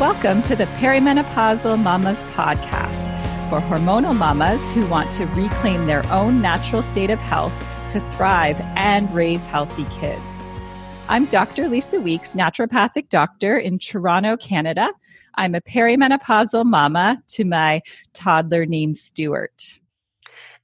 Welcome to the Perimenopausal Mamas Podcast for hormonal mamas who want to reclaim their own natural state of health to thrive and raise healthy kids. I'm Dr. Lisa Weeks, naturopathic doctor in Toronto, Canada. I'm a perimenopausal mama to my toddler named Stuart.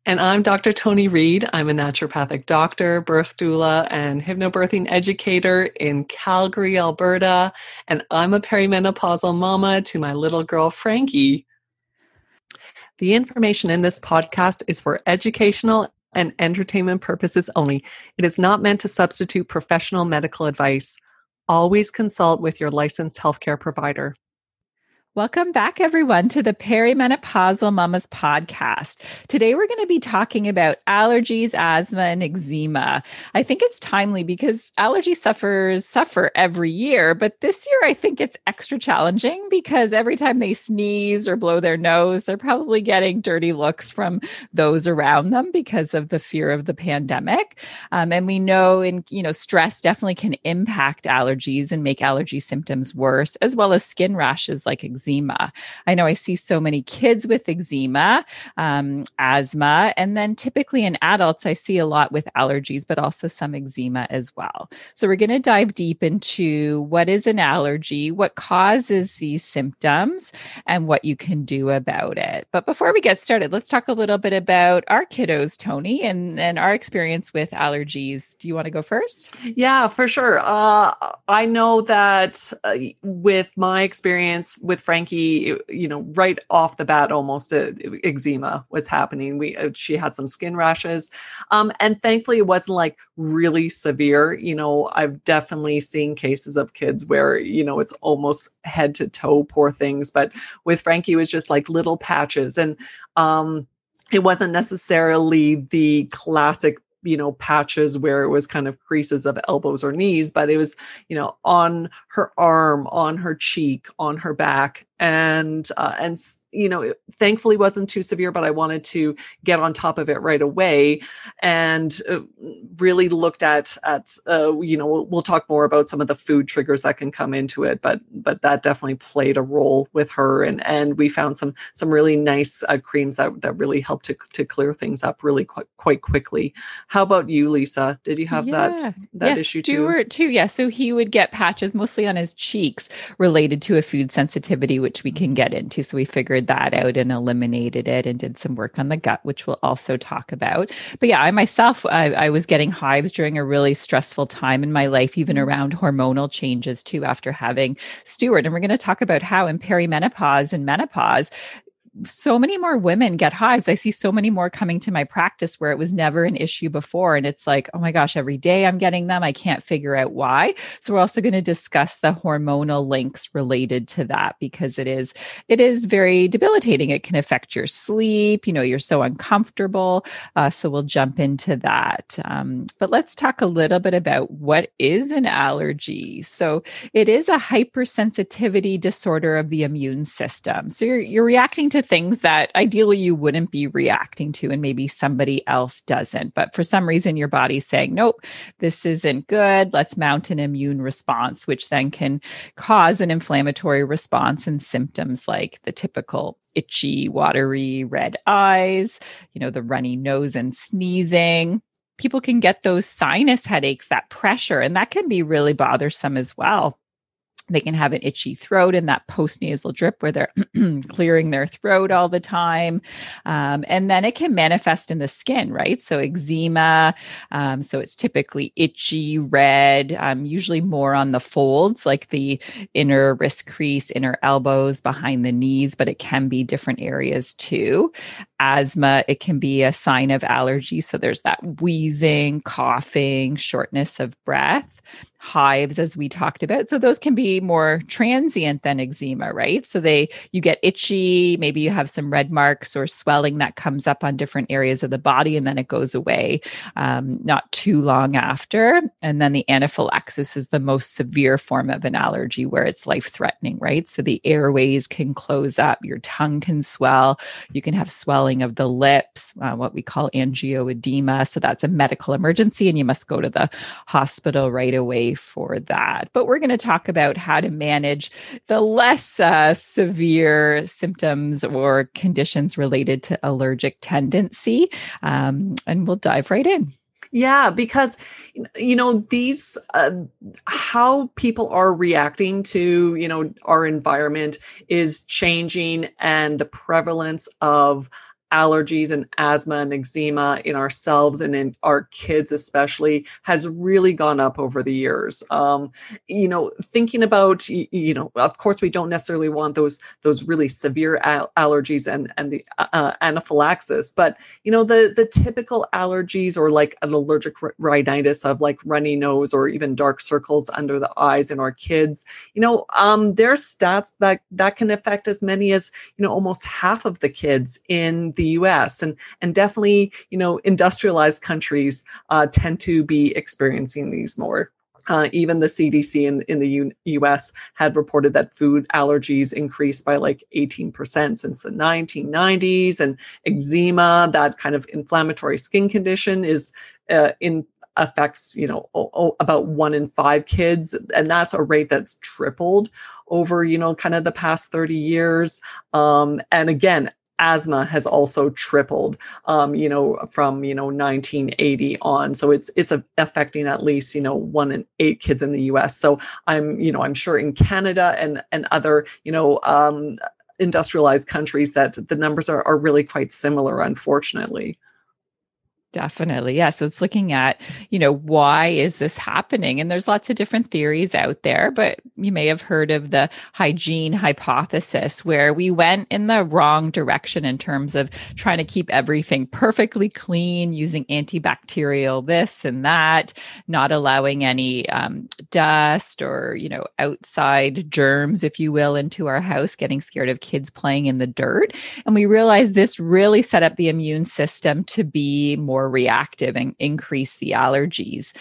And I'm Dr. Toni Reid. I'm a naturopathic doctor, birth doula, and hypnobirthing educator in Calgary, Alberta. And I'm a perimenopausal mama to my little girl, Frankie. The information in this podcast is for educational and entertainment purposes only. It is not meant to substitute professional medical advice. Always consult with your licensed healthcare provider. Welcome back, everyone, to the Perimenopausal Mamas Podcast. Today, we're going to be talking about allergies, asthma, and eczema. I think it's timely because allergy sufferers suffer every year, but this year, I think it's extra challenging because every time they sneeze or blow their nose, they're probably getting dirty looks from those around them because of the fear of the pandemic. And we know, stress definitely can impact allergies and make allergy symptoms worse, as well as skin rashes like eczema. I know I see so many kids with eczema, asthma, and then typically in adults, I see a lot with allergies, but also some eczema as well. So we're going to dive deep into what is an allergy, what causes these symptoms, and what you can do about it. But before we get started, let's talk a little bit about our kiddos, Toni, and our experience with allergies. Do you want to go first? Yeah, for sure. I know that with my experience with Frankie, right off the bat, almost eczema was happening. She had some skin rashes. And thankfully it wasn't like really severe. I've definitely seen cases of kids where, it's almost head to toe, poor things. But with Frankie, it was just like little patches. And it wasn't necessarily the classic patches where it was kind of creases of elbows or knees, but it was, on her arm, on her cheek, on her back. And it thankfully wasn't too severe, but I wanted to get on top of it right away and really looked at we'll talk more about some of the food triggers that can come into it, but that definitely played a role with her. And we found some really nice creams that really helped to clear things up really quite quickly. How about you, Lisa? Did you have that issue too? Stuart too. Yeah. So he would get patches mostly on his cheeks related to a food sensitivity, which we can get into. So we figured that out and eliminated it and did some work on the gut, which we'll also talk about. But yeah, I myself, I was getting hives during a really stressful time in my life, even around hormonal changes too, after having Stuart. And we're going to talk about how in perimenopause and menopause, so many more women get hives. I see so many more coming to my practice where it was never an issue before. And it's like, oh my gosh, every day I'm getting them. I can't figure out why. So we're also going to discuss the hormonal links related to that because it is very debilitating. It can affect your sleep. You're so uncomfortable. So we'll jump into that. But let's talk a little bit about what is an allergy. So it is a hypersensitivity disorder of the immune system. So you're reacting to things that ideally you wouldn't be reacting to, and maybe somebody else doesn't. But for some reason, your body's saying, nope, this isn't good. Let's mount an immune response, which then can cause an inflammatory response and symptoms like the typical itchy, watery, red eyes, the runny nose and sneezing. People can get those sinus headaches, that pressure, and that can be really bothersome as well. They can have an itchy throat and that post-nasal drip where they're clearing their throat all the time. And then it can manifest in the skin, right? So eczema, so it's typically itchy, red, usually more on the folds, like the inner wrist crease, inner elbows, behind the knees, but it can be different areas too. Asthma, it can be a sign of allergy. So there's that wheezing, coughing, shortness of breath. Hives, as we talked about. So those can be more transient than eczema, right? So you get itchy, maybe you have some red marks or swelling that comes up on different areas of the body, and then it goes away not too long after. And then the anaphylaxis is the most severe form of an allergy where it's life-threatening, right? So the airways can close up, your tongue can swell, you can have swelling swelling of the lips, what we call angioedema. So that's a medical emergency and you must go to the hospital right away for that. But we're going to talk about how to manage the less severe symptoms or conditions related to allergic tendency. And we'll dive right in. Yeah, because, you know, these, how people are reacting to, you know, our environment is changing, and the prevalence of allergies and asthma and eczema in ourselves and in our kids especially has really gone up over the years. You know, thinking about, you know, of course we don't necessarily want those really severe allergies and the anaphylaxis, but you know, the typical allergies or like an allergic rhinitis of like runny nose or even dark circles under the eyes in our kids, you know, there's stats that can affect as many as, you know, almost half of the kids in the US, and definitely, you know, industrialized countries tend to be experiencing these more. Even the CDC in the US had reported that food allergies increased by like 18% since the 1990s, and eczema, that kind of inflammatory skin condition, is affects, you know, about 1 in 5 kids. And that's a rate that's tripled over, you know, kind of the past 30 years. And again, asthma has also tripled, you know, from, you know, 1980 on. So it's affecting at least, you know, 1 in 8 kids in the US. So I'm sure in Canada and other, you know, industrialized countries that the numbers are really quite similar, unfortunately. Definitely. Yeah. So it's looking at, you know, why is this happening? And there's lots of different theories out there, but you may have heard of the hygiene hypothesis, where we went in the wrong direction in terms of trying to keep everything perfectly clean, using antibacterial this and that, not allowing any dust or, you know, outside germs, if you will, into our house, getting scared of kids playing in the dirt. And we realized this really set up the immune system to be more reactive and increase the allergies.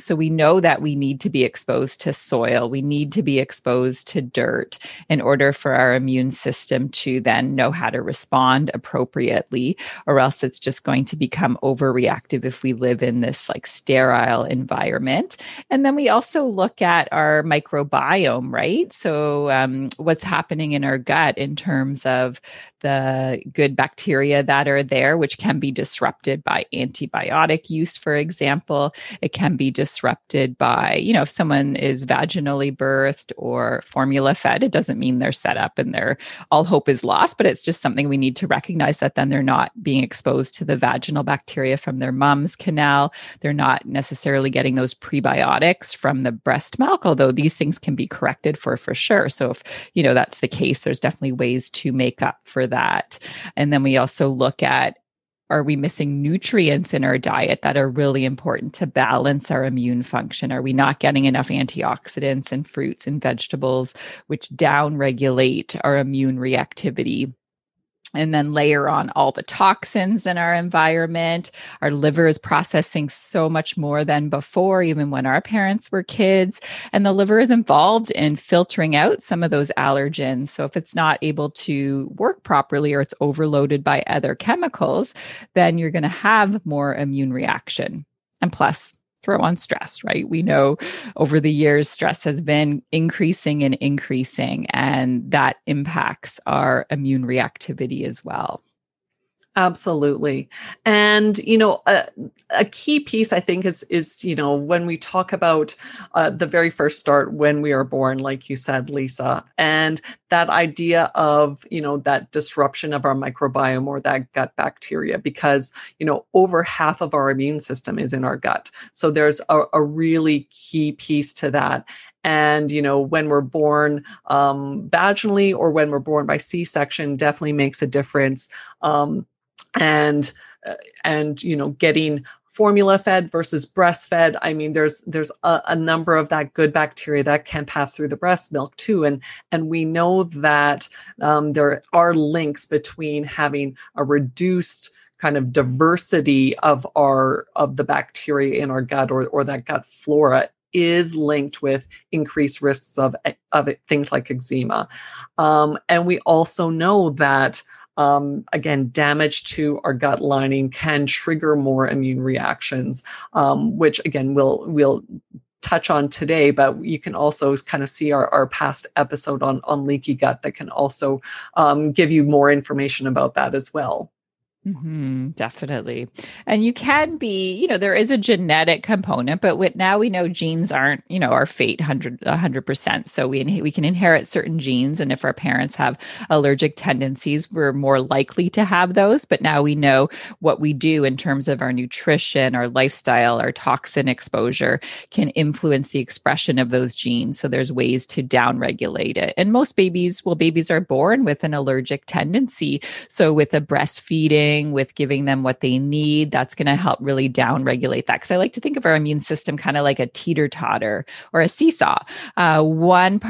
So we know that we need to be exposed to soil. We need to be exposed to dirt in order for our immune system to then know how to respond appropriately, or else it's just going to become overreactive if we live in this like sterile environment. And then we also look at our microbiome, right? So what's happening in our gut in terms of the good bacteria that are there, which can be disrupted by antibiotic use, for example. It can be disrupted by, you know, if someone is vaginally birthed or formula fed, it doesn't mean they're set up and they're all hope is lost, but it's just something we need to recognize, that then they're not being exposed to the vaginal bacteria from their mom's canal. They're not necessarily getting those prebiotics from the breast milk, although these things can be corrected for sure. So if, you know, that's the case, there's definitely ways to make up for that. And then we also look at, are we missing nutrients in our diet that are really important to balance our immune function? Are we not getting enough antioxidants and fruits and vegetables, which downregulate our immune reactivity? And then layer on all the toxins in our environment. Our liver is processing so much more than before, even when our parents were kids. And the liver is involved in filtering out some of those allergens. So if it's not able to work properly, or it's overloaded by other chemicals, then you're going to have more immune reaction. And plus, throw on stress, right? We know over the years, stress has been increasing, and that impacts our immune reactivity as well. Absolutely. And, you know, a key piece, I think, is, you know, when we talk about the very first start when we are born, like you said, Lisa, and that idea of, you know, that disruption of our microbiome or that gut bacteria, because, you know, over half of our immune system is in our gut. So there's a really key piece to that. And, you know, when we're born vaginally or when we're born by C-section definitely makes a difference. And, you know, getting formula fed versus breastfed. I mean, there's a number of that good bacteria that can pass through the breast milk too. And we know that there are links between having a reduced kind of diversity of the bacteria in our gut or that gut flora is linked with increased risks of things like eczema. And we also know that again, damage to our gut lining can trigger more immune reactions, which again, we'll touch on today, but you can also kind of see our past episode on leaky gut that can also give you more information about that as well. Mm-hmm, definitely. And you can be, there is a genetic component, but now we know genes aren't, our fate 100%. So we can inherit certain genes. And if our parents have allergic tendencies, we're more likely to have those. But now we know what we do in terms of our nutrition, our lifestyle, our toxin exposure can influence the expression of those genes. So there's ways to downregulate it. And most babies are born with an allergic tendency. So with a breastfeeding, with giving them what they need, that's going to help really downregulate that. Because I like to think of our immune system kind of like a teeter-totter or a seesaw. One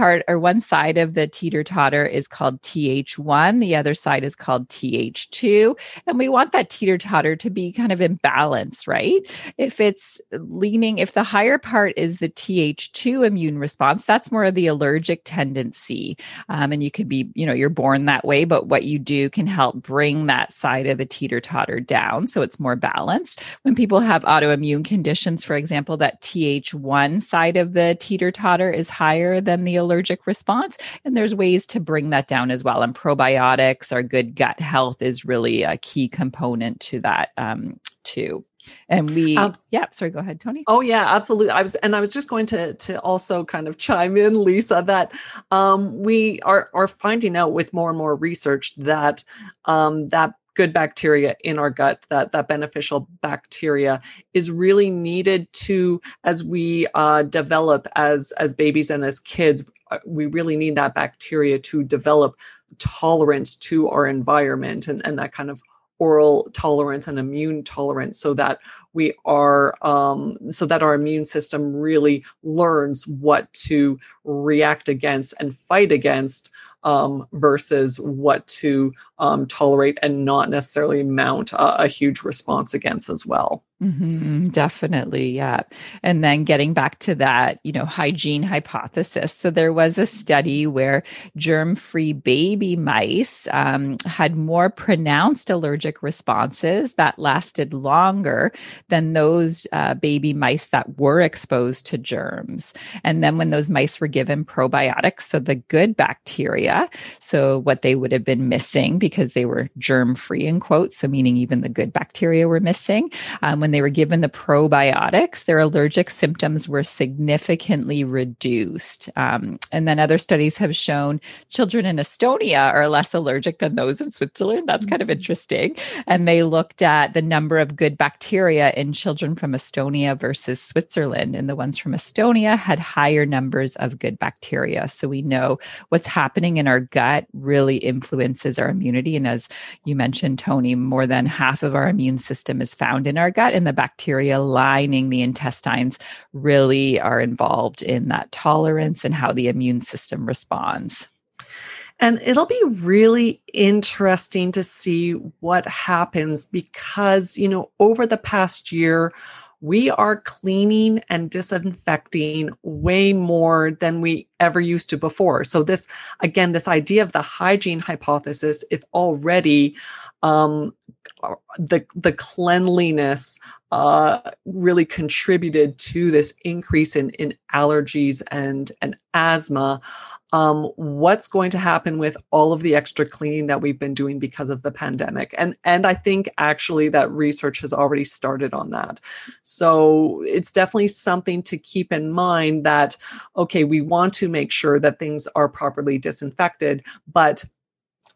side of the teeter-totter is called TH1. The other side is called TH2. And we want that teeter-totter to be kind of in balance, right? If it's leaning, if the higher part is the TH2 immune response, that's more of the allergic tendency. And you could be, you're born that way, but what you do can help bring that side of the teeter-totter down, so it's more balanced. When people have autoimmune conditions, for example, that TH1 side of the teeter-totter is higher than the allergic response, and there's ways to bring that down as well. And probiotics, our good gut health, is really a key component to that too. And sorry, go ahead, Toni. Oh yeah, absolutely. I was just going to also kind of chime in, Lisa, that we are finding out with more and more research that that good bacteria in our gut, that beneficial bacteria is really needed to, as we develop as babies and as kids, we really need that bacteria to develop tolerance to our environment and that kind of oral tolerance and immune tolerance, so that we are, so that our immune system really learns what to react against and fight against, versus what to tolerate and not necessarily mount a huge response against as well. Mm-hmm, definitely. Yeah. And then getting back to that, hygiene hypothesis. So there was a study where germ-free baby mice had more pronounced allergic responses that lasted longer than those baby mice that were exposed to germs. And then when those mice were given probiotics, so the good bacteria, so what they would have been missing because they were germ-free in quotes, so meaning even the good bacteria were missing, when they were given the probiotics, their allergic symptoms were significantly reduced. And then other studies have shown children in Estonia are less allergic than those in Switzerland. That's kind of interesting. And they looked at the number of good bacteria in children from Estonia versus Switzerland. And the ones from Estonia had higher numbers of good bacteria. So we know what's happening in our gut really influences our immunity. And as you mentioned, Toni, more than half of our immune system is found in our gut, and the bacteria lining the intestines really are involved in that tolerance and how the immune system responds. And it'll be really interesting to see what happens because, over the past year, we are cleaning and disinfecting way more than we ever used to before. So this idea of the hygiene hypothesis, if already the cleanliness really contributed to this increase in allergies and asthma, what's going to happen with all of the extra cleaning that we've been doing because of the pandemic? And I think actually that research has already started on that. So it's definitely something to keep in mind that, okay, we want to make sure that things are properly disinfected, but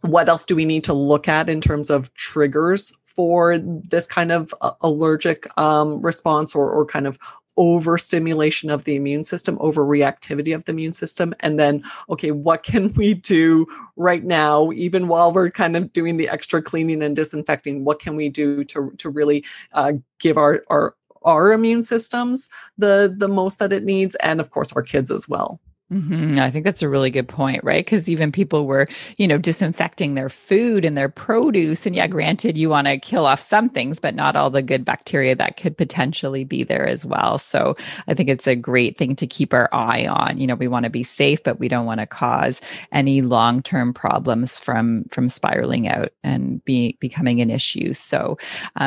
what else do we need to look at in terms of triggers for this kind of allergic response or kind of overstimulation of the immune system, overreactivity of the immune system? And then, okay, what can we do right now, even while we're kind of doing the extra cleaning and disinfecting? What can we do to really give our immune systems the most that it needs, and of course our kids as well? Mm-hmm. I think that's a really good point, right? Because even people were, you know, disinfecting their food and their produce. And yeah, granted, you want to kill off some things, but not all the good bacteria that could potentially be there as well. So I think it's a great thing to keep our eye on. You know, we want to be safe, but we don't want to cause any long-term problems from spiraling out and becoming an issue. So,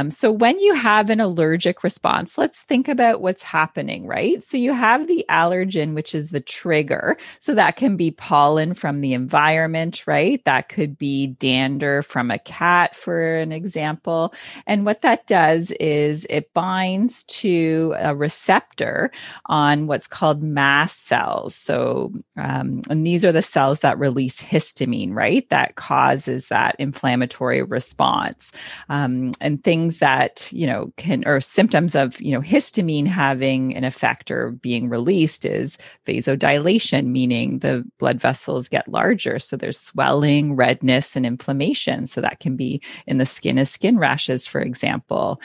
so when you have an allergic response, let's think about what's happening, right? So you have the allergen, which is the trigger. So that can be pollen from the environment, right? That could be dander from a cat, for an example. And what that does is it binds to a receptor on what's called mast cells. So and these are the cells that release histamine, right? That causes that inflammatory response. And things that, you know, or symptoms of, you know, histamine having an effect or being released is vasodilation, meaning the blood vessels get larger. So there's swelling, redness, and inflammation. So that can be in the skin as skin rashes, for example.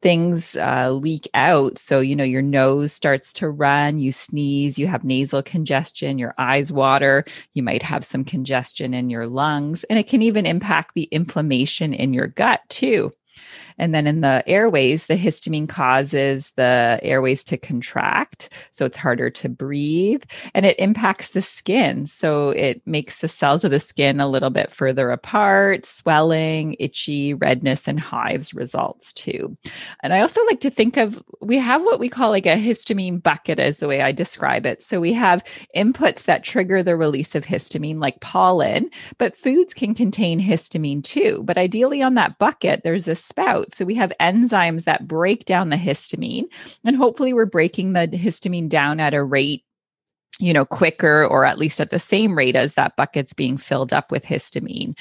Things leak out. So, you know, your nose starts to run, you sneeze, you have nasal congestion, your eyes water, you might have some congestion in your lungs, and it can even impact the inflammation in your gut too. And then in the airways, the histamine causes the airways to contract. So it's harder to breathe, and it impacts the skin. So it makes the cells of the skin a little bit further apart, swelling, itchy, redness, and hives results too. And I also like to think of, we have what we call like a histamine bucket is the way I describe it. So we have inputs that trigger the release of histamine like pollen, but foods can contain histamine too. But ideally on that bucket, there's a spout. So we have enzymes that break down the histamine, and hopefully we're breaking the histamine down at a rate, you know, quicker, or at least at the same rate as that bucket's being filled up with histamine.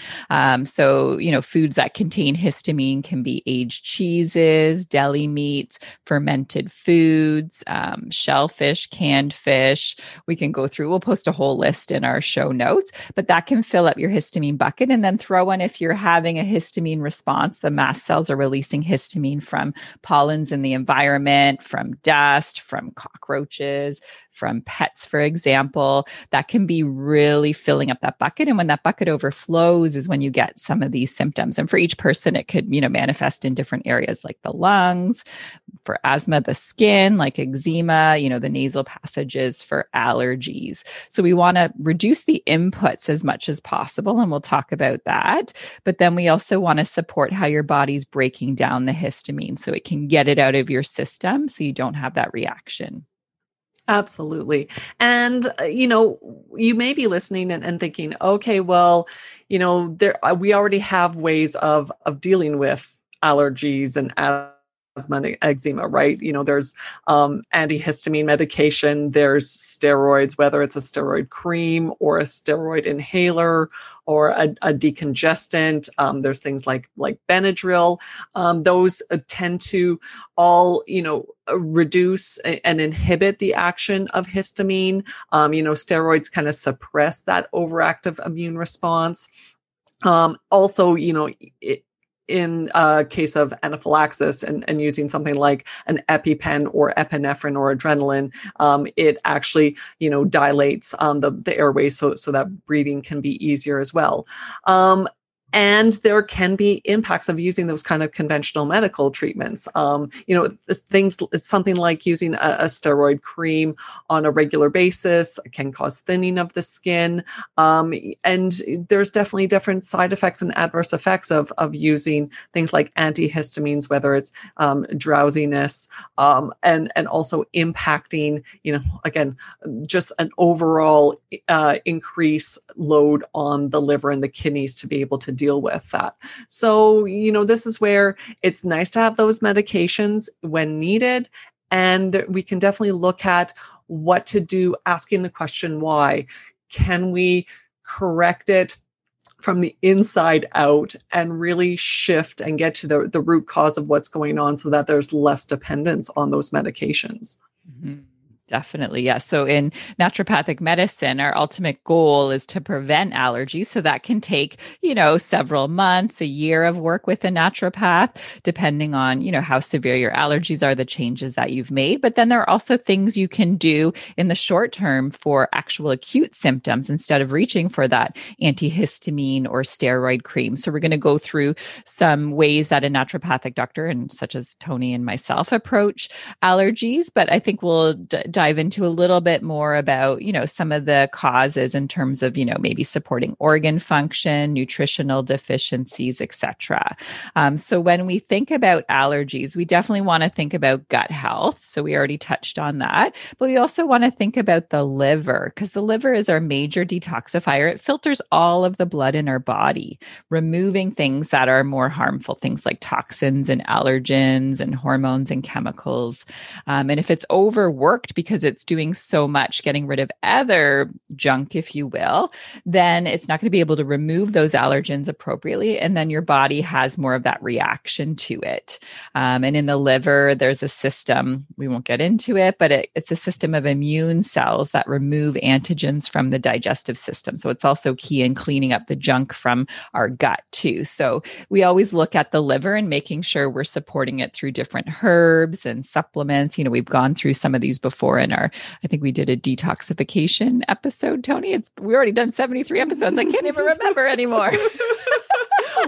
So, you know, foods that contain histamine can be aged cheeses, deli meats, fermented foods, shellfish, canned fish. We can go through, we'll post a whole list in our show notes, but that can fill up your histamine bucket. And then throw in, if you're having a histamine response, the mast cells are releasing histamine from pollens in the environment, from dust, from cockroaches, from pets, for example. That can be really filling up that bucket. And when that bucket overflows is when you get some of these symptoms. And for each person, it could, you know, manifest in different areas like the lungs, for asthma, the skin, like eczema, you know, the nasal passages for allergies. So we want to reduce the inputs as much as possible. And we'll talk about that. But then we also want to support how your body's breaking down the histamine so it can get it out of your system so you don't have that reaction. Absolutely. And, you know, you may be listening and thinking, okay, well, you know, we already have ways of dealing with allergies and asthma and eczema, right? You know, there's antihistamine medication, there's steroids, whether it's a steroid cream or a steroid inhaler or a decongestant. There's things like Benadryl. Those tend to all, you know, reduce and inhibit the action of histamine. You know, steroids kind of suppress that overactive immune response. Also, you know, in a case of anaphylaxis and using something like an EpiPen or epinephrine or adrenaline, it actually, you know, dilates the airways so that breathing can be easier as well. And there can be impacts of using those kind of conventional medical treatments. You know, things, something like using a steroid cream on a regular basis can cause thinning of the skin. And there's definitely different side effects and adverse effects of using things like antihistamines, whether it's drowsiness, and also impacting, you know, again, just an overall increased load on the liver and the kidneys to be able to deal with that. So, you know, this is where it's nice to have those medications when needed. And we can definitely look at what to do, asking the question, why? Can we correct it from the inside out and really shift and get to the root cause of what's going on so that there's less dependence on those medications? Mm-hmm. Definitely. Yeah. So in naturopathic medicine, our ultimate goal is to prevent allergies. So that can take, you know, several months, a year of work with a naturopath, depending on, you know, how severe your allergies are, the changes that you've made. But then there are also things you can do in the short term for actual acute symptoms instead of reaching for that antihistamine or steroid cream. So we're going to go through some ways that a naturopathic doctor, and such as Toni and myself, approach allergies. But I think we'll dive into a little bit more about, you know, some of the causes in terms of, you know, maybe supporting organ function, nutritional deficiencies, etc. So when we think about allergies, we definitely want to think about gut health. So we already touched on that, but we also want to think about the liver, because the liver is our major detoxifier. It filters all of the blood in our body, removing things that are more harmful, things like toxins and allergens and hormones and chemicals. And if it's overworked because it's doing so much, getting rid of other junk, if you will, then it's not going to be able to remove those allergens appropriately. And then your body has more of that reaction to it. And in the liver, there's a system, we won't get into it, but it's a system of immune cells that remove antigens from the digestive system. So it's also key in cleaning up the junk from our gut too. So we always look at the liver and making sure we're supporting it through different herbs and supplements. You know, we've gone through some of these before in our, I think we did a detoxification episode, Toni. We've already done 73 episodes. I can't even remember anymore.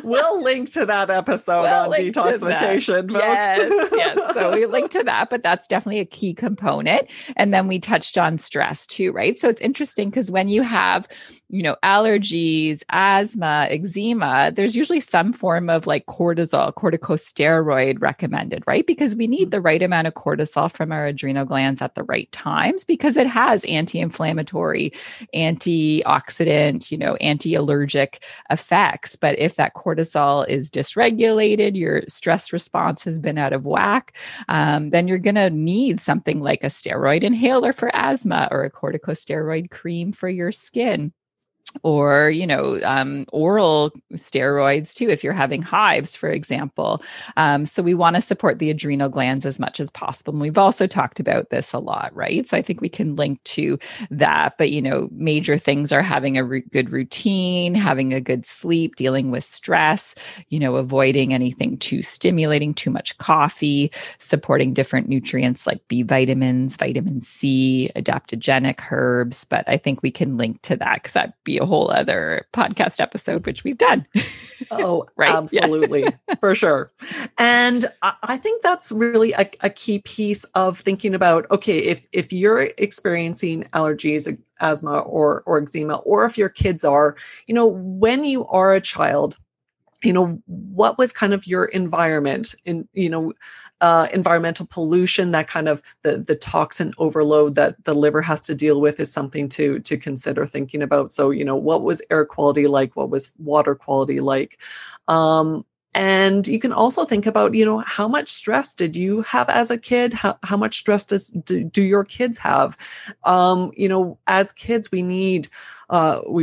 We'll link to that episode on detoxification, folks. Yes, yes. So we link to that, but that's definitely a key component. And then we touched on stress too, right? So it's interesting because when you have, you know, allergies, asthma, eczema, there's usually some form of like cortisol, corticosteroid recommended, right? Because we need the right amount of cortisol from our adrenal glands at the right times because it has anti-inflammatory, antioxidant, you know, anti-allergic effects. But if that cortisol is dysregulated, your stress response has been out of whack, then you're going to need something like a steroid inhaler for asthma or a corticosteroid cream for your skin. Or, you know, oral steroids too, if you're having hives, for example. So we want to support the adrenal glands as much as possible. And we've also talked about this a lot, right? So I think we can link to that. But, you know, major things are having a good routine, having a good sleep, dealing with stress, you know, avoiding anything too stimulating, too much coffee, supporting different nutrients like B vitamins, vitamin C, adaptogenic herbs. But I think we can link to that because that'd be a whole other podcast episode, which we've done. Oh, right? Absolutely. Yeah. For sure. And I think that's really a key piece of thinking about, okay, if you're experiencing allergies, asthma, or eczema, or if your kids are, you know, when you are a child, you know, what was kind of your environment in, you know, environmental pollution, that kind of the toxin overload that the liver has to deal with is something to consider thinking about. So, you know, what was air quality like? What was water quality like? And you can also think about, you know, how much stress did you have as a kid? How much stress do your kids have? You know, as kids, we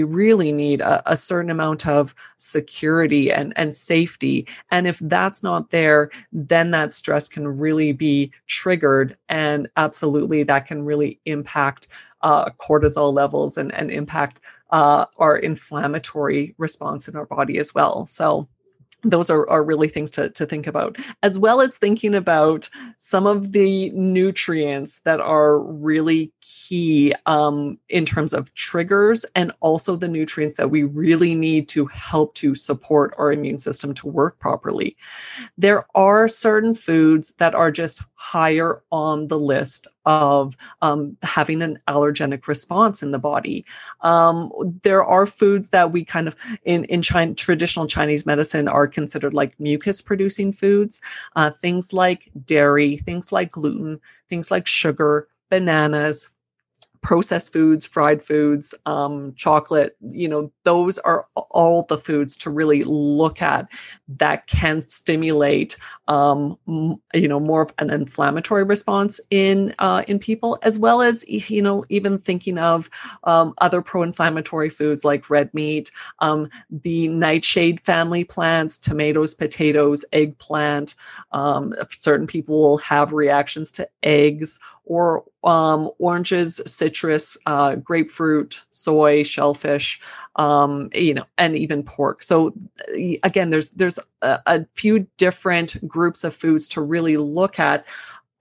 really need a certain amount of security and safety. And if that's not there, then that stress can really be triggered. And absolutely, that can really impact cortisol levels and impact our inflammatory response in our body as well. So those are really things to think about, as well as thinking about some of the nutrients that are really key in terms of triggers, and also the nutrients that we really need to help to support our immune system to work properly. There are certain foods that are just higher on the list of having an allergenic response in the body. There are foods that we kind of, in traditional Chinese medicine, are considered like mucus-producing foods, things like dairy, things like gluten, things like sugar, bananas, processed foods, fried foods, chocolate, you know, those are all the foods to really look at that can stimulate, you know, more of an inflammatory response in people, as well as, you know, even thinking of other pro-inflammatory foods like red meat, the nightshade family plants, tomatoes, potatoes, eggplant. Certain people will have reactions to eggs or oranges, citrus, grapefruit, soy, shellfish, and even pork. So again, there's a few different groups of foods to really look at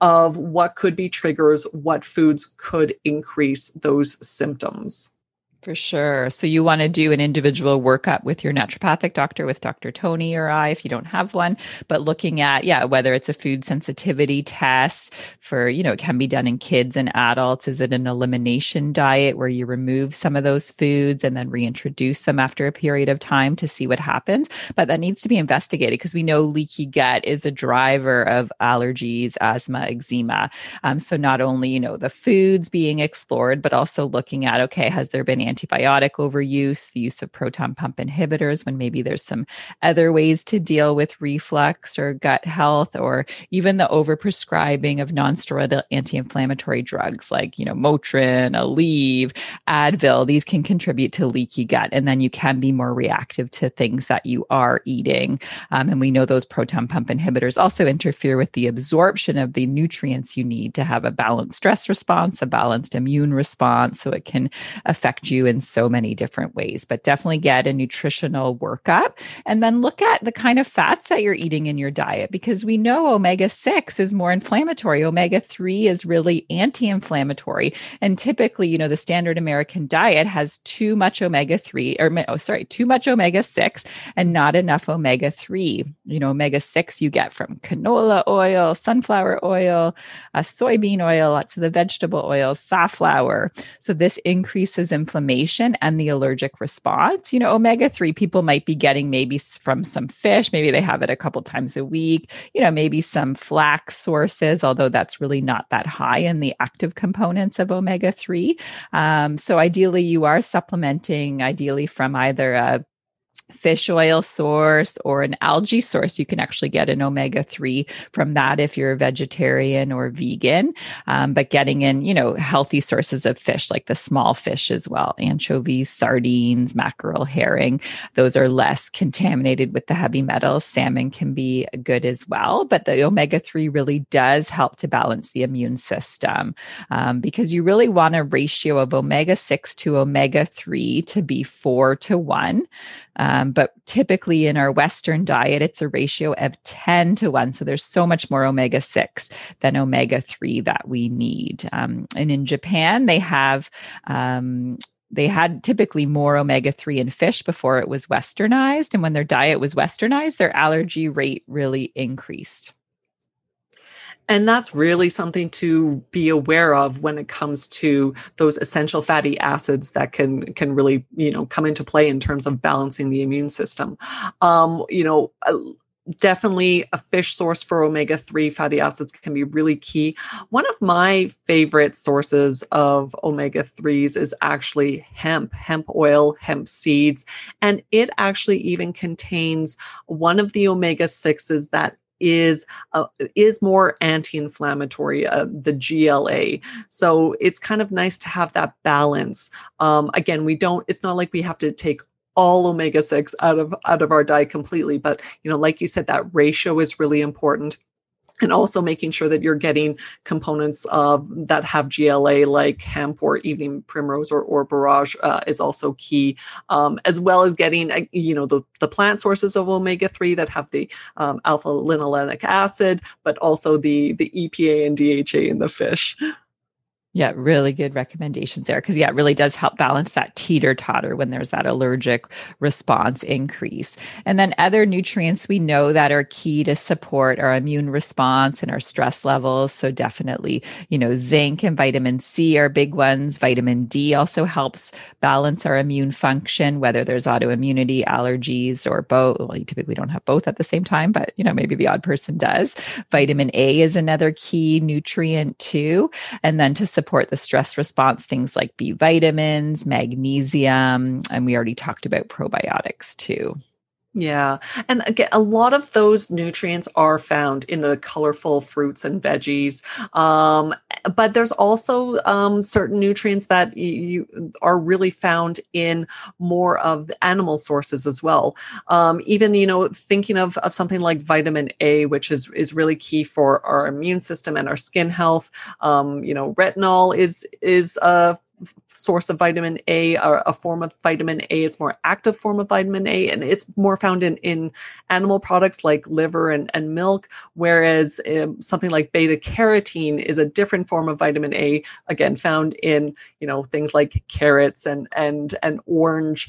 of what could be triggers, what foods could increase those symptoms. For sure. So you want to do an individual workup with your naturopathic doctor, with Dr. Toni or I, if you don't have one, but looking at, whether it's a food sensitivity test for, it can be done in kids and adults. Is it an elimination diet where you remove some of those foods and then reintroduce them after a period of time to see what happens? But that needs to be investigated because we know leaky gut is a driver of allergies, asthma, eczema. So not only, the foods being explored, but also looking at, has there been antibiotic overuse, the use of proton pump inhibitors, when maybe there's some other ways to deal with reflux or gut health, or even the overprescribing of non-steroidal anti-inflammatory drugs like, Motrin, Aleve, Advil. These can contribute to leaky gut. And then you can be more reactive to things that you are eating. And we know those proton pump inhibitors also interfere with the absorption of the nutrients you need to have a balanced stress response, a balanced immune response. So it can affect you in so many different ways, but definitely get a nutritional workup and then look at the kind of fats that you're eating in your diet, because we know omega-6 is more inflammatory. Omega-3 is really anti-inflammatory. And typically, the standard American diet has too much too much omega-6 and not enough omega-3. Omega-6 you get from canola oil, sunflower oil, soybean oil, lots of the vegetable oils, safflower. So this increases inflammation and the allergic response. Omega-3 people might be getting maybe from some fish, maybe they have it a couple times a week, maybe some flax sources, although that's really not that high in the active components of omega-3. So ideally you are supplementing from either a fish oil source or an algae source. You can actually get an omega-3 from that if you're a vegetarian or vegan, but getting in, healthy sources of fish, like the small fish as well, anchovies, sardines, mackerel, herring. Those are less contaminated with the heavy metals. Salmon can be good as well, but the omega-3 really does help to balance the immune system, because you really want a ratio of omega-6 to omega-3 to be 4 to 1. But typically in our Western diet, it's a ratio of 10 to 1. So there's so much more omega-6 than omega-3 that we need. And in Japan, they had typically more omega-3 in fish before it was Westernized. And when their diet was Westernized, their allergy rate really increased. And that's really something to be aware of when it comes to those essential fatty acids that can really, come into play in terms of balancing the immune system. Definitely a fish source for omega-3 fatty acids can be really key. One of my favorite sources of omega-3s is actually hemp oil, hemp seeds. And it actually even contains one of the omega-6s that is more anti-inflammatory, the GLA. So it's kind of nice to have that balance. Again, it's not like we have to take all omega-6 out of our diet completely, but like you said, that ratio is really important. And also making sure that you're getting components that have GLA, like hemp or evening primrose or borage, is also key, as well as getting, the plant sources of omega-3 that have the alpha linolenic acid, but also the EPA and DHA in the fish. Yeah, really good recommendations there. Because it really does help balance that teeter-totter when there's that allergic response increase. And then other nutrients we know that are key to support our immune response and our stress levels. So definitely, zinc and vitamin C are big ones. Vitamin D also helps balance our immune function, whether there's autoimmunity, allergies, or both. Well, you typically don't have both at the same time, but maybe the odd person does. Vitamin A is another key nutrient too. And then to support the stress response, things like B vitamins, magnesium, and we already talked about probiotics too. Yeah. And again, a lot of those nutrients are found in the colorful fruits and veggies. But there's also certain nutrients that you are really found in more of the animal sources as well. Even, you know, thinking of something like vitamin A, which is really key for our immune system and our skin health. You know, retinol is a source of vitamin A, or a form of vitamin A. It's more active form of vitamin A, and it's more found in animal products like liver and milk, whereas something like beta carotene is a different form of vitamin A, again found in, you know, things like carrots and orange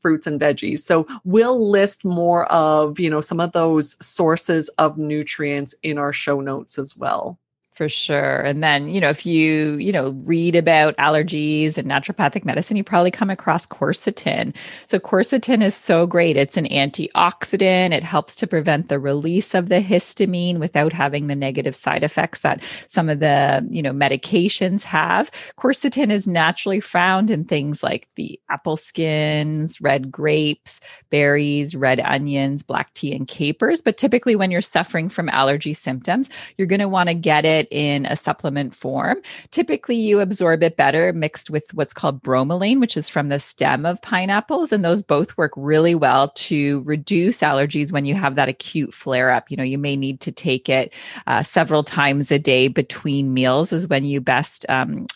fruits and veggies. So we'll list more of, you know, some of those sources of nutrients in our show notes as well. For sure. And then, you know, if you, you know, read about allergies and naturopathic medicine, you probably come across quercetin. So quercetin is so great. It's an antioxidant. It helps to prevent the release of the histamine without having the negative side effects that some of the, you know, medications have. Quercetin is naturally found in things like the apple skins, red grapes, berries, red onions, black tea, and capers. But typically when you're suffering from allergy symptoms, you're going to want to get it in a supplement form. Typically, you absorb it better mixed with what's called bromelain, which is from the stem of pineapples. And those both work really well to reduce allergies when you have that acute flare up. You know, you may need to take it several times a day between meals is when you best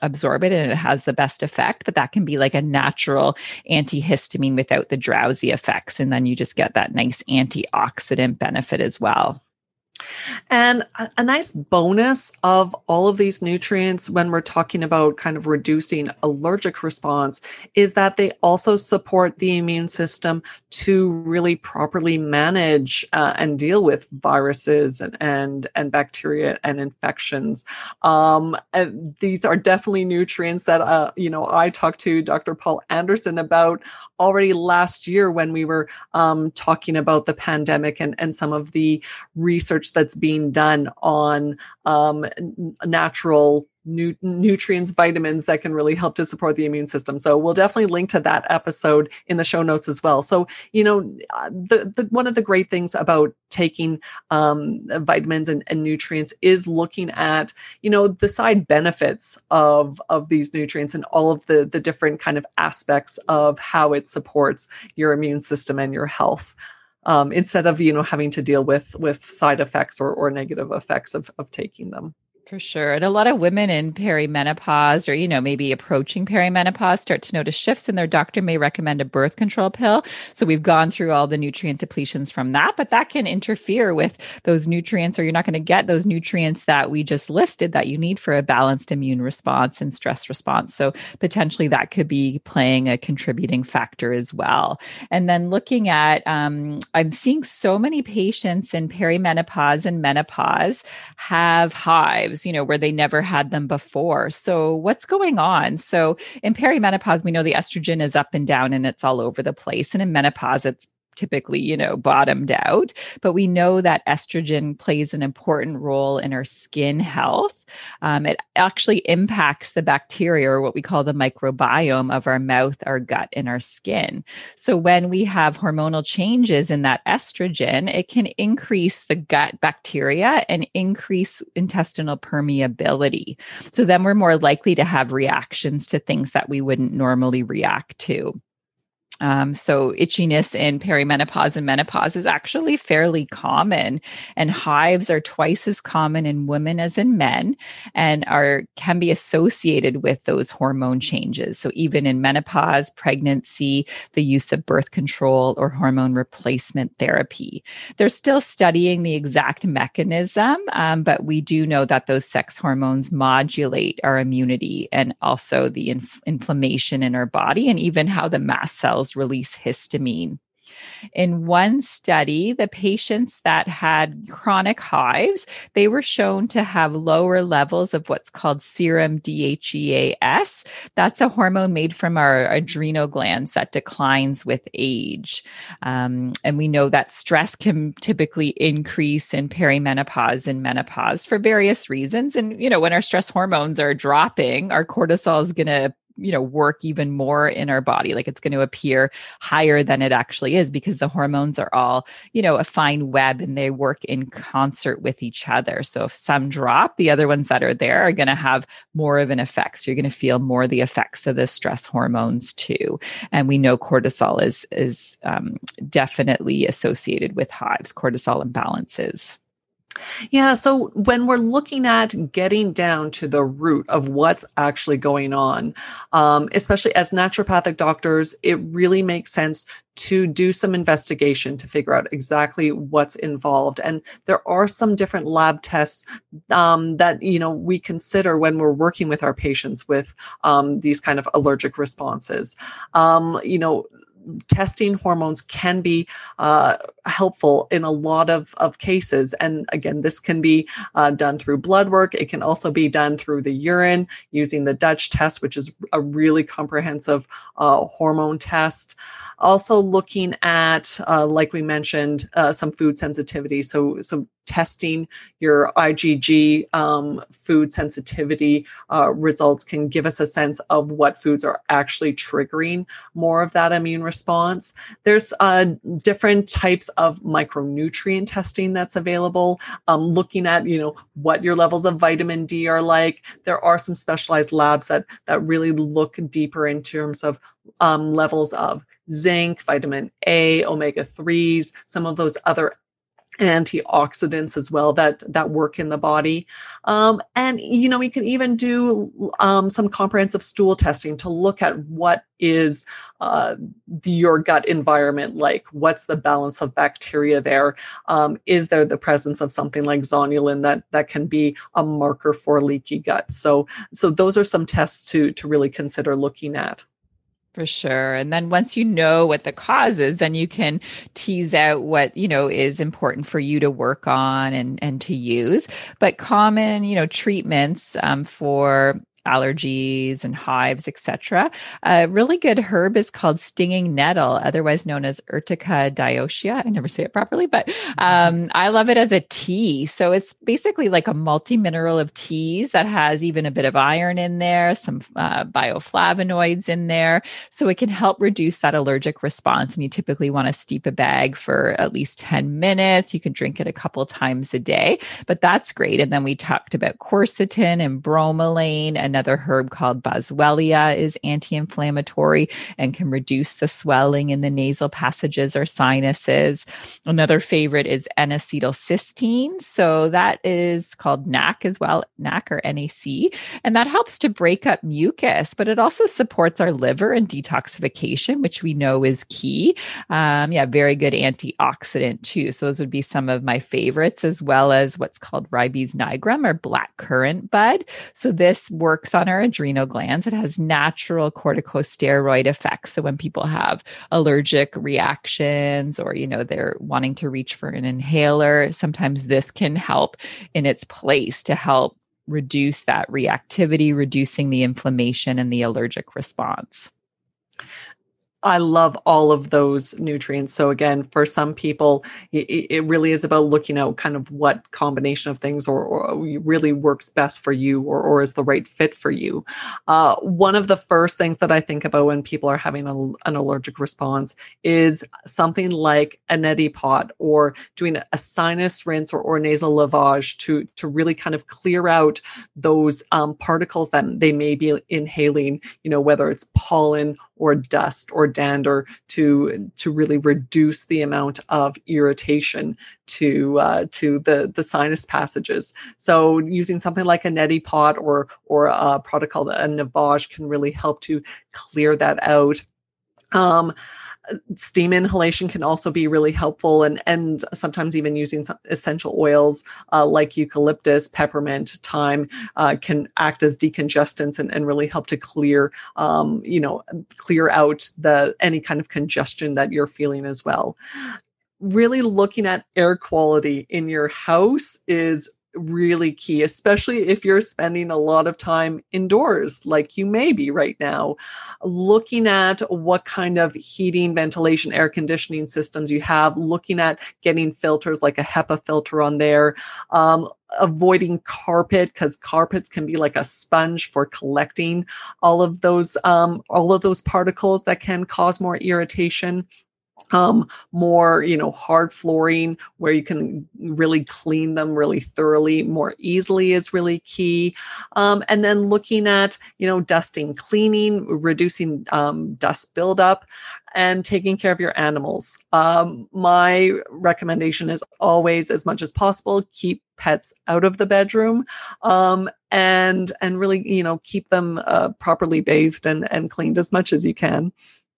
absorb it, and it has the best effect. But that can be like a natural antihistamine without the drowsy effects. And then you just get that nice antioxidant benefit as well. And a nice bonus of all of these nutrients when we're talking about kind of reducing allergic response is that they also support the immune system to really properly manage and deal with viruses and bacteria and infections. And these are definitely nutrients that, you know, I talked to Dr. Paul Anderson about already last year when we were talking about the pandemic and some of the research that's being done on natural nutrients, vitamins that can really help to support the immune system. So we'll definitely link to that episode in the show notes as well. So, you know, the one of the great things about taking vitamins and nutrients is looking at, you know, the side benefits of these nutrients and all of the different kind of aspects of how it supports your immune system and your health. Instead of, you know, having to deal with side effects or negative effects of taking them. For sure. And a lot of women in perimenopause or, you know, maybe approaching perimenopause start to notice shifts, and their doctor may recommend a birth control pill. So we've gone through all the nutrient depletions from that, but that can interfere with those nutrients, or you're not going to get those nutrients that we just listed that you need for a balanced immune response and stress response. So potentially that could be playing a contributing factor as well. And then looking at, I'm seeing so many patients in perimenopause and menopause have hives, you know, where they never had them before. So what's going on? So in perimenopause, we know the estrogen is up and down and it's all over the place. And in menopause, it's typically, you know, bottomed out. But we know that estrogen plays an important role in our skin health. It actually impacts the bacteria, or what we call the microbiome, of our mouth, our gut, and our skin. So when we have hormonal changes in that estrogen, it can increase the gut bacteria and increase intestinal permeability. So then we're more likely to have reactions to things that we wouldn't normally react to. So itchiness in perimenopause and menopause is actually fairly common, and hives are twice as common in women as in men, and can be associated with those hormone changes. So even in menopause, pregnancy, the use of birth control or hormone replacement therapy. They're still studying the exact mechanism, but we do know that those sex hormones modulate our immunity and also the inflammation in our body, and even how the mast cells release histamine. In one study, the patients that had chronic hives, they were shown to have lower levels of what's called serum DHEAS. That's a hormone made from our adrenal glands that declines with age. And we know that stress can typically increase in perimenopause and menopause for various reasons. And, you know, when our stress hormones are dropping, our cortisol is going to work even more in our body. Like it's going to appear higher than it actually is because the hormones are all, a fine web and they work in concert with each other. So if some drop, the other ones that are there are going to have more of an effect. So you're going to feel more the effects of the stress hormones too. And we know cortisol is definitely associated with hives, cortisol imbalances. Yeah. So when we're looking at getting down to the root of what's actually going on, especially as naturopathic doctors, it really makes sense to do some investigation to figure out exactly what's involved. And there are some different lab tests that, we consider when we're working with our patients with these kind of allergic responses. Testing hormones can be helpful in a lot of cases. And again, this can be done through blood work. It can also be done through the urine using the Dutch test, which is a really comprehensive hormone test. Also looking at, like we mentioned, some food sensitivity. So testing your IgG food sensitivity results can give us a sense of what foods are actually triggering more of that immune response. There's different types of micronutrient testing that's available, looking at, what your levels of vitamin D are like. There are some specialized labs that really look deeper in terms of levels of zinc, vitamin A, omega-3s, some of those other antioxidants as well that work in the body. And you can even do some comprehensive stool testing to look at what is your gut environment like. What's the balance of bacteria there? Is there the presence of something like zonulin that can be a marker for leaky gut? So those are some tests to really consider looking at. For sure. And then once you know what the cause is, then you can tease out what, is important for you to work on and to use. But common, treatments for allergies and hives, etc. A really good herb is called stinging nettle, otherwise known as Urtica dioica. I never say it properly, but I love it as a tea. So it's basically like a multi-mineral of teas that has even a bit of iron in there, some bioflavonoids in there. So it can help reduce that allergic response. And you typically want to steep a bag for at least 10 minutes. You can drink it a couple times a day, but that's great. And then we talked about quercetin and bromelain. Another herb called boswellia is anti-inflammatory and can reduce the swelling in the nasal passages or sinuses. Another favorite is N-acetylcysteine. So that is called NAC as well, NAC or NAC. And that helps to break up mucus, but it also supports our liver and detoxification, which we know is key. Very good antioxidant too. So those would be some of my favorites, as well as what's called ribes nigrum or black currant bud. So this works on our adrenal glands. It has natural corticosteroid effects. So when people have allergic reactions or, they're wanting to reach for an inhaler, sometimes this can help in its place to help reduce that reactivity, reducing the inflammation and the allergic response. I love all of those nutrients. So again, for some people, it really is about looking at kind of what combination of things or really works best for you or is the right fit for you. One of the first things that I think about when people are having an allergic response is something like an neti pot or doing a sinus rinse or nasal lavage to really kind of clear out those particles that they may be inhaling, whether it's pollen or dust or dander to really reduce the amount of irritation to the sinus passages. So using something like a neti pot or a product called a Navage can really help to clear that out. Steam inhalation can also be really helpful, and sometimes even using some essential oils like eucalyptus, peppermint, thyme can act as decongestants and really help to clear out any kind of congestion that you're feeling as well. Really looking at air quality in your house is really key, especially if you're spending a lot of time indoors, like you may be right now, looking at what kind of heating, ventilation, air conditioning systems you have, looking at getting filters like a HEPA filter on there, avoiding carpet, because carpets can be like a sponge for collecting all of those particles that can cause more irritation. More, hard flooring where you can really clean them really thoroughly, more easily is really key. And then looking at, dusting, cleaning, reducing dust buildup, and taking care of your animals. My recommendation is always, as much as possible, keep pets out of the bedroom, and really, keep them properly bathed and cleaned as much as you can.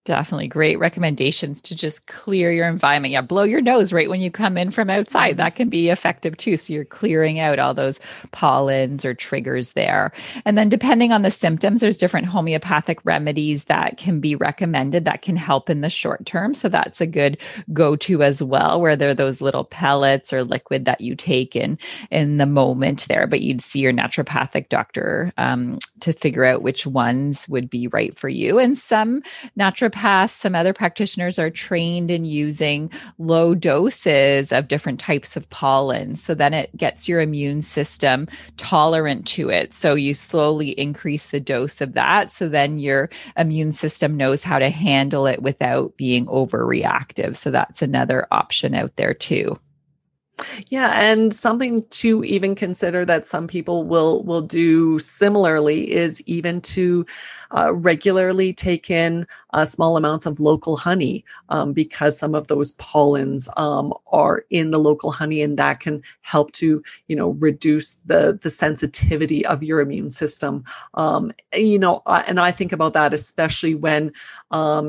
Definitely great recommendations to just clear your environment. Yeah, blow your nose right when you come in from outside. That can be effective too. So you're clearing out all those pollens or triggers there. And then depending on the symptoms, there's different homeopathic remedies that can be recommended that can help in the short term. So that's a good go-to as well, where there are those little pellets or liquid that you take in the moment there. But you'd see your naturopathic doctor to figure out which ones would be right for you. And some naturopaths, some other practitioners are trained in using low doses of different types of pollen. So then it gets your immune system tolerant to it. So you slowly increase the dose of that. So then your immune system knows how to handle it without being overreactive. So that's another option out there too. Yeah. And something to even consider that some people will do similarly is even to regularly take in small amounts of local honey, because some of those pollens are in the local honey, and that can help to, reduce the sensitivity of your immune system. And I think about that, especially when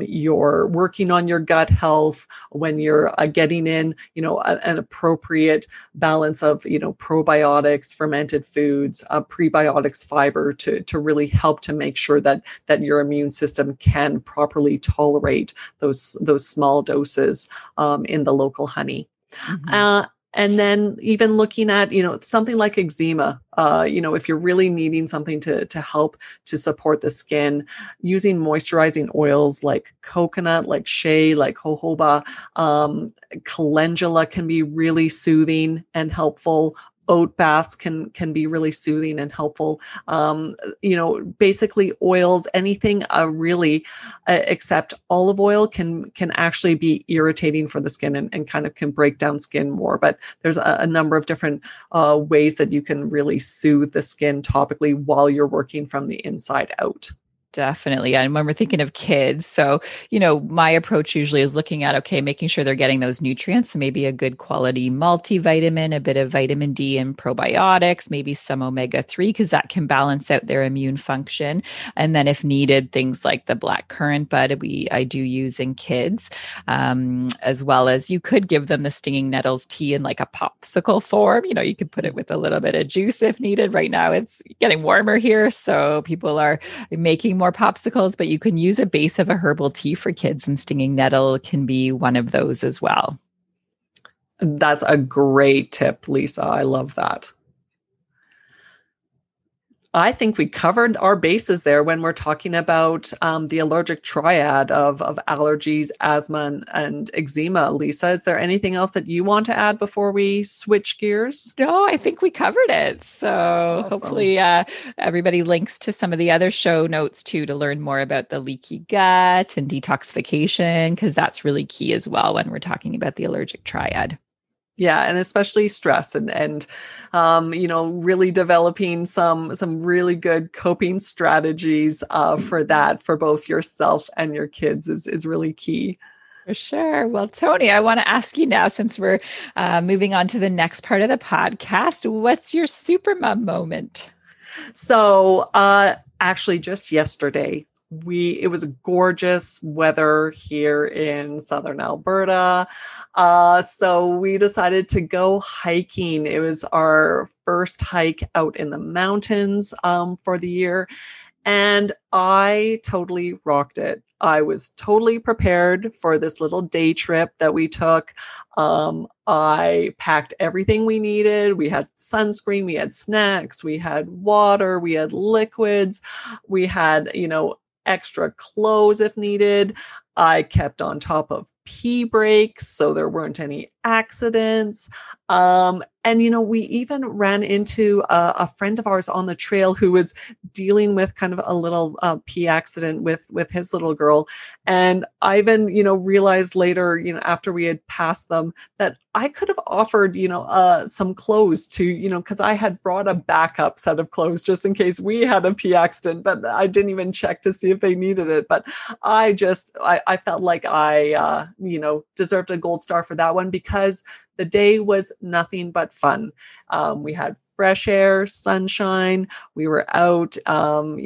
you're working on your gut health, when you're getting in, an appropriate balance of, probiotics, fermented foods, prebiotics, fiber to really help to make sure that your immune system can properly tolerate those small doses in the local honey. Mm-hmm. And then even looking at, something like eczema, if you're really needing something to help to support the skin, using moisturizing oils like coconut, like shea, like jojoba, calendula can be really soothing and helpful. Oat baths can be really soothing and helpful. Basically oils, anything except olive oil can actually be irritating for the skin and kind of can break down skin more. But there's a number of different ways that you can really soothe the skin topically while you're working from the inside out. Definitely. And when we're thinking of kids, so, my approach usually is looking at, okay, making sure they're getting those nutrients, so maybe a good quality multivitamin, a bit of vitamin D and probiotics, maybe some omega-3, because that can balance out their immune function. And then if needed, things like the black currant bud I do use in kids, as well as you could give them the stinging nettles tea in like a popsicle form. You could put it with a little bit of juice if needed. Right now it's getting warmer here, so people are making more popsicles, but you can use a base of a herbal tea for kids, and stinging nettle can be one of those as well. That's a great tip, Lisa. I love that. I think we covered our bases there when we're talking about the allergic triad of allergies, asthma, and eczema. Lisa, is there anything else that you want to add before we switch gears? No, I think we covered it. So awesome. Hopefully everybody links to some of the other show notes too, to learn more about the leaky gut and detoxification, because that's really key as well when we're talking about the allergic triad. Yeah. And especially stress and really developing some really good coping strategies for that, for both yourself and your kids is really key. For sure. Well, Toni, I want to ask you now, since we're moving on to the next part of the podcast, what's your supermom moment? So actually just yesterday, it was gorgeous weather here in southern Alberta. So we decided to go hiking. It was our first hike out in the mountains for the year. And I totally rocked it. I was totally prepared for this little day trip that we took. I packed everything we needed. We had sunscreen, we had snacks, we had water, we had liquids, we had, extra clothes if needed. I kept on top of pee breaks, so there weren't any accidents. And we even ran into a friend of ours on the trail who was dealing with kind of a little pee accident with his little girl. And I even, realized later, after we had passed them, that I could have offered, some clothes to, because I had brought a backup set of clothes just in case we had a pee accident, but I didn't even check to see if they needed it. But I felt like I deserved a gold star for that one, because the day was nothing but fun. We had fresh air, sunshine. We were out, in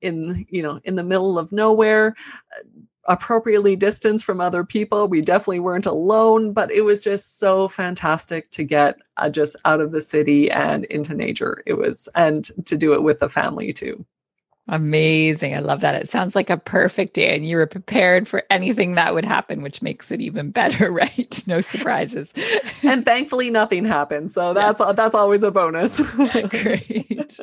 the middle of nowhere, appropriately distanced from other people. We definitely weren't alone, but it was just so fantastic to get just out of the city and into nature. And to do it with the family too. Amazing. I love that. It sounds like a perfect day, and you were prepared for anything that would happen, which makes it even better, right? No surprises. And thankfully nothing happened. So that's always a bonus. Great.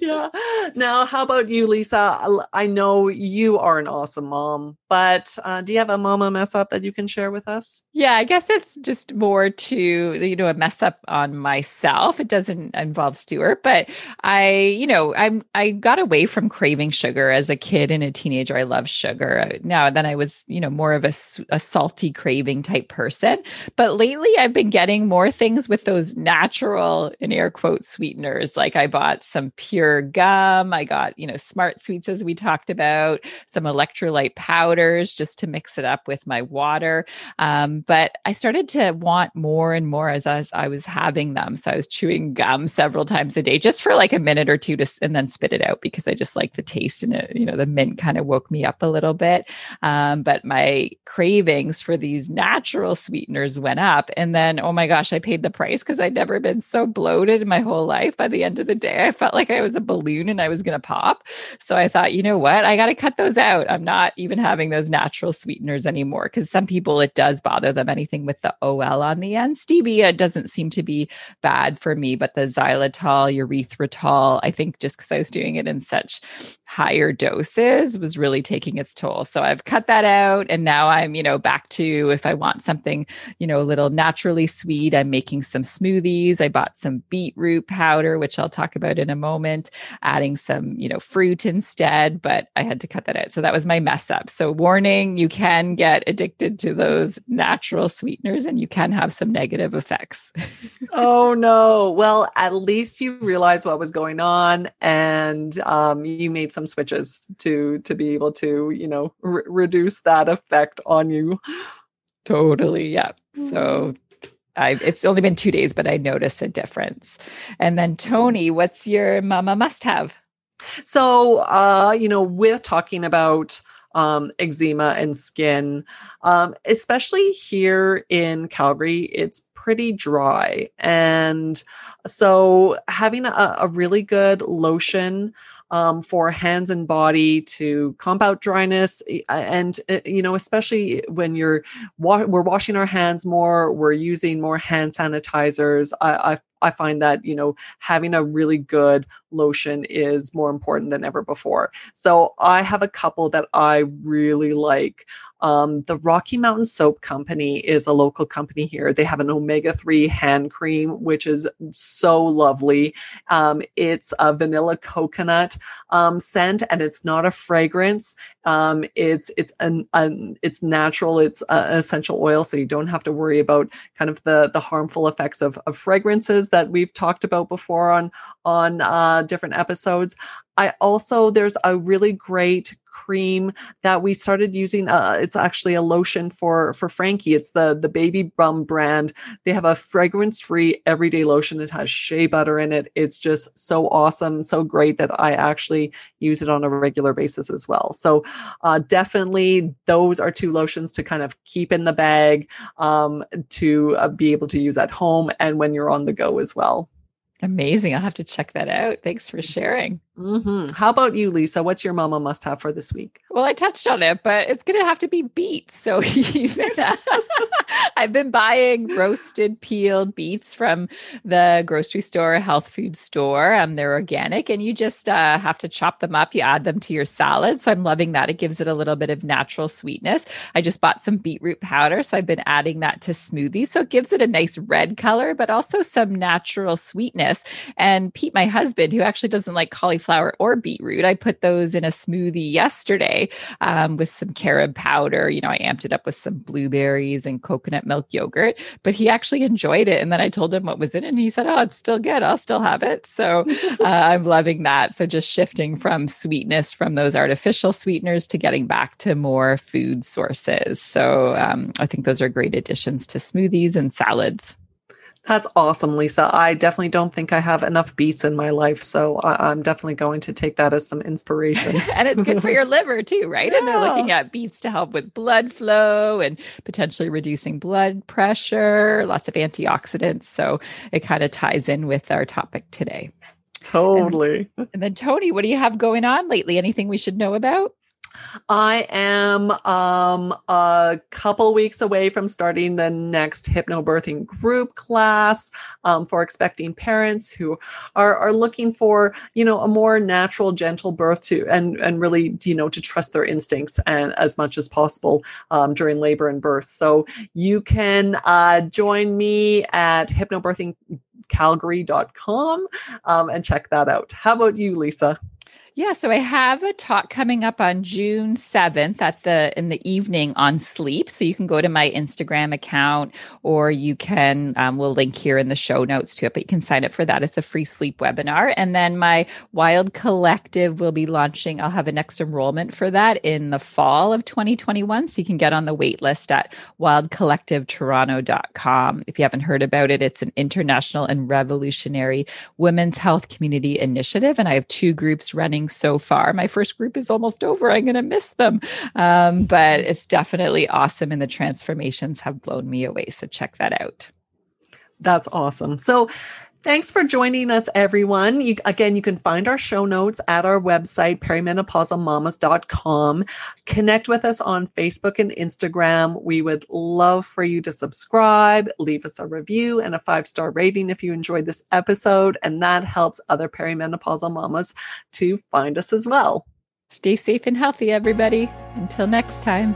Yeah. Now, how about you, Lisa? I know you are an awesome mom, but do you have a mama mess up that you can share with us? Yeah, I guess it's just more to, a mess up on myself. It doesn't involve Stuart, but I got away from craving sugar as a kid and a teenager. I love sugar. Now then I was, more of a salty craving type person, but lately I've been getting more things with those natural, in air quotes, sweeteners. Like I bought some pure gum. I got, Smart Sweets, as we talked about, some electrolyte powders just to mix it up with my water. But I started to want more and more as I was having them. So I was chewing gum several times a day, just for like a minute or two, and then spit it out because I just like the taste in it. The mint kind of woke me up a little bit. But my cravings for these natural sweeteners went up. And then, oh my gosh, I paid the price because I'd never been so bloated in my whole life. By the end of the day, I felt like I was a balloon and I was going to pop. So I thought, you know what? I got to cut those out. I'm not even having those natural sweeteners anymore, because some people, it does bother them. Anything with the OL on the end. Stevia doesn't seem to be bad for me, but the xylitol, erythritol, I think just because I was doing it in such higher doses, was really taking its toll. So I've cut that out. And now I'm, back to, if I want something, a little naturally sweet, I'm making some smoothies. I bought some beetroot powder, which I'll talk about in a moment, adding some, fruit instead, but I had to cut that out. So that was my mess up. So warning, you can get addicted to those natural sweeteners and you can have some negative effects. Oh no. Well, at least you realized what was going on, and you made some switches to be able to, reduce that effect on you. Totally. Yeah. So it's only been 2 days, but I noticed a difference. And then Toni, what's your mama must have? So, we're talking about eczema and skin, especially here in Calgary, it's pretty dry. And so having a really good lotion for hands and body to combat dryness, and especially when we're washing our hands more, we're using more hand sanitizers. I find that having a really good lotion is more important than ever before. So I have a couple that I really like. The Rocky Mountain Soap Company is a local company here. They have an omega-3 hand cream, which is so lovely. It's a vanilla coconut scent, and it's not a fragrance. It's natural. It's an essential oil, so you don't have to worry about kind of the harmful effects of fragrances that we've talked about before on different episodes. There's a really great cream that we started using. It's actually a lotion for Frankie. It's the Baby Bum brand. They have a fragrance-free everyday lotion. It has shea butter in it. It's just so awesome, so great that I actually use it on a regular basis as well. So definitely those are two lotions to kind of keep in the bag, to be able to use at home and when you're on the go as well. Amazing. I'll have to check that out. Thanks for sharing. Mm-hmm. How about you, Lisa? What's your mama must have for this week? Well, I touched on it, but it's going to have to be beets. So even I've been buying roasted peeled beets from the grocery store, health food store. They're organic and you just have to chop them up. You add them to your salad. So I'm loving that. It gives it a little bit of natural sweetness. I just bought some beetroot powder. So I've been adding that to smoothies. So it gives it a nice red color, but also some natural sweetness. And Pete, my husband, who actually doesn't like cauliflower, or beetroot. I put those in a smoothie yesterday with some carob powder. You know, I amped it up with some blueberries and coconut milk yogurt, but he actually enjoyed it. And then I told him what was in it and he said, oh, it's still good. I'll still have it. So I'm loving that. So just shifting from sweetness from those artificial sweeteners to getting back to more food sources. So I think those are great additions to smoothies and salads. That's awesome, Lisa. I definitely don't think I have enough beets in my life, so I'm definitely going to take that as some inspiration. And it's good for your liver too, right? Yeah. And they're looking at beets to help with blood flow and potentially reducing blood pressure, lots of antioxidants. So it kind of ties in with our topic today. Totally. And then Toni, what do you have going on lately? Anything we should know about? I am a couple weeks away from starting the next hypnobirthing group class for expecting parents who are looking for, you know, a more natural, gentle birth to, and really, you know, to trust their instincts and as much as possible during labor and birth. So you can join me at hypnobirthingcalgary.com and check that out. How about you, Lisa? Yeah, so I have a talk coming up on June 7th in the evening on sleep. So you can go to my Instagram account, or you can, we'll link here in the show notes to it, but you can sign up for that. It's a free sleep webinar. And then my Wild Collective will be launching. I'll have a next enrollment for that in the fall of 2021. So you can get on the wait list at wildcollectivetoronto.com. If you haven't heard about it, it's an international and revolutionary women's health community initiative. And I have two groups running so far. My first group is almost over. I'm going to miss them. But it's definitely awesome. And the transformations have blown me away. So check that out. That's awesome. So thanks for joining us, everyone. Again, you can find our show notes at our website, perimenopausal mamas.com. Connect with us on Facebook and Instagram. We would love for you to subscribe, leave us a review and a 5-star rating if you enjoyed this episode. And that helps other perimenopausal mamas to find us as well. Stay safe and healthy, everybody. Until next time.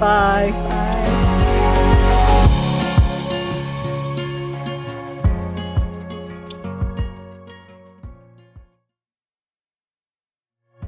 Bye. Bye.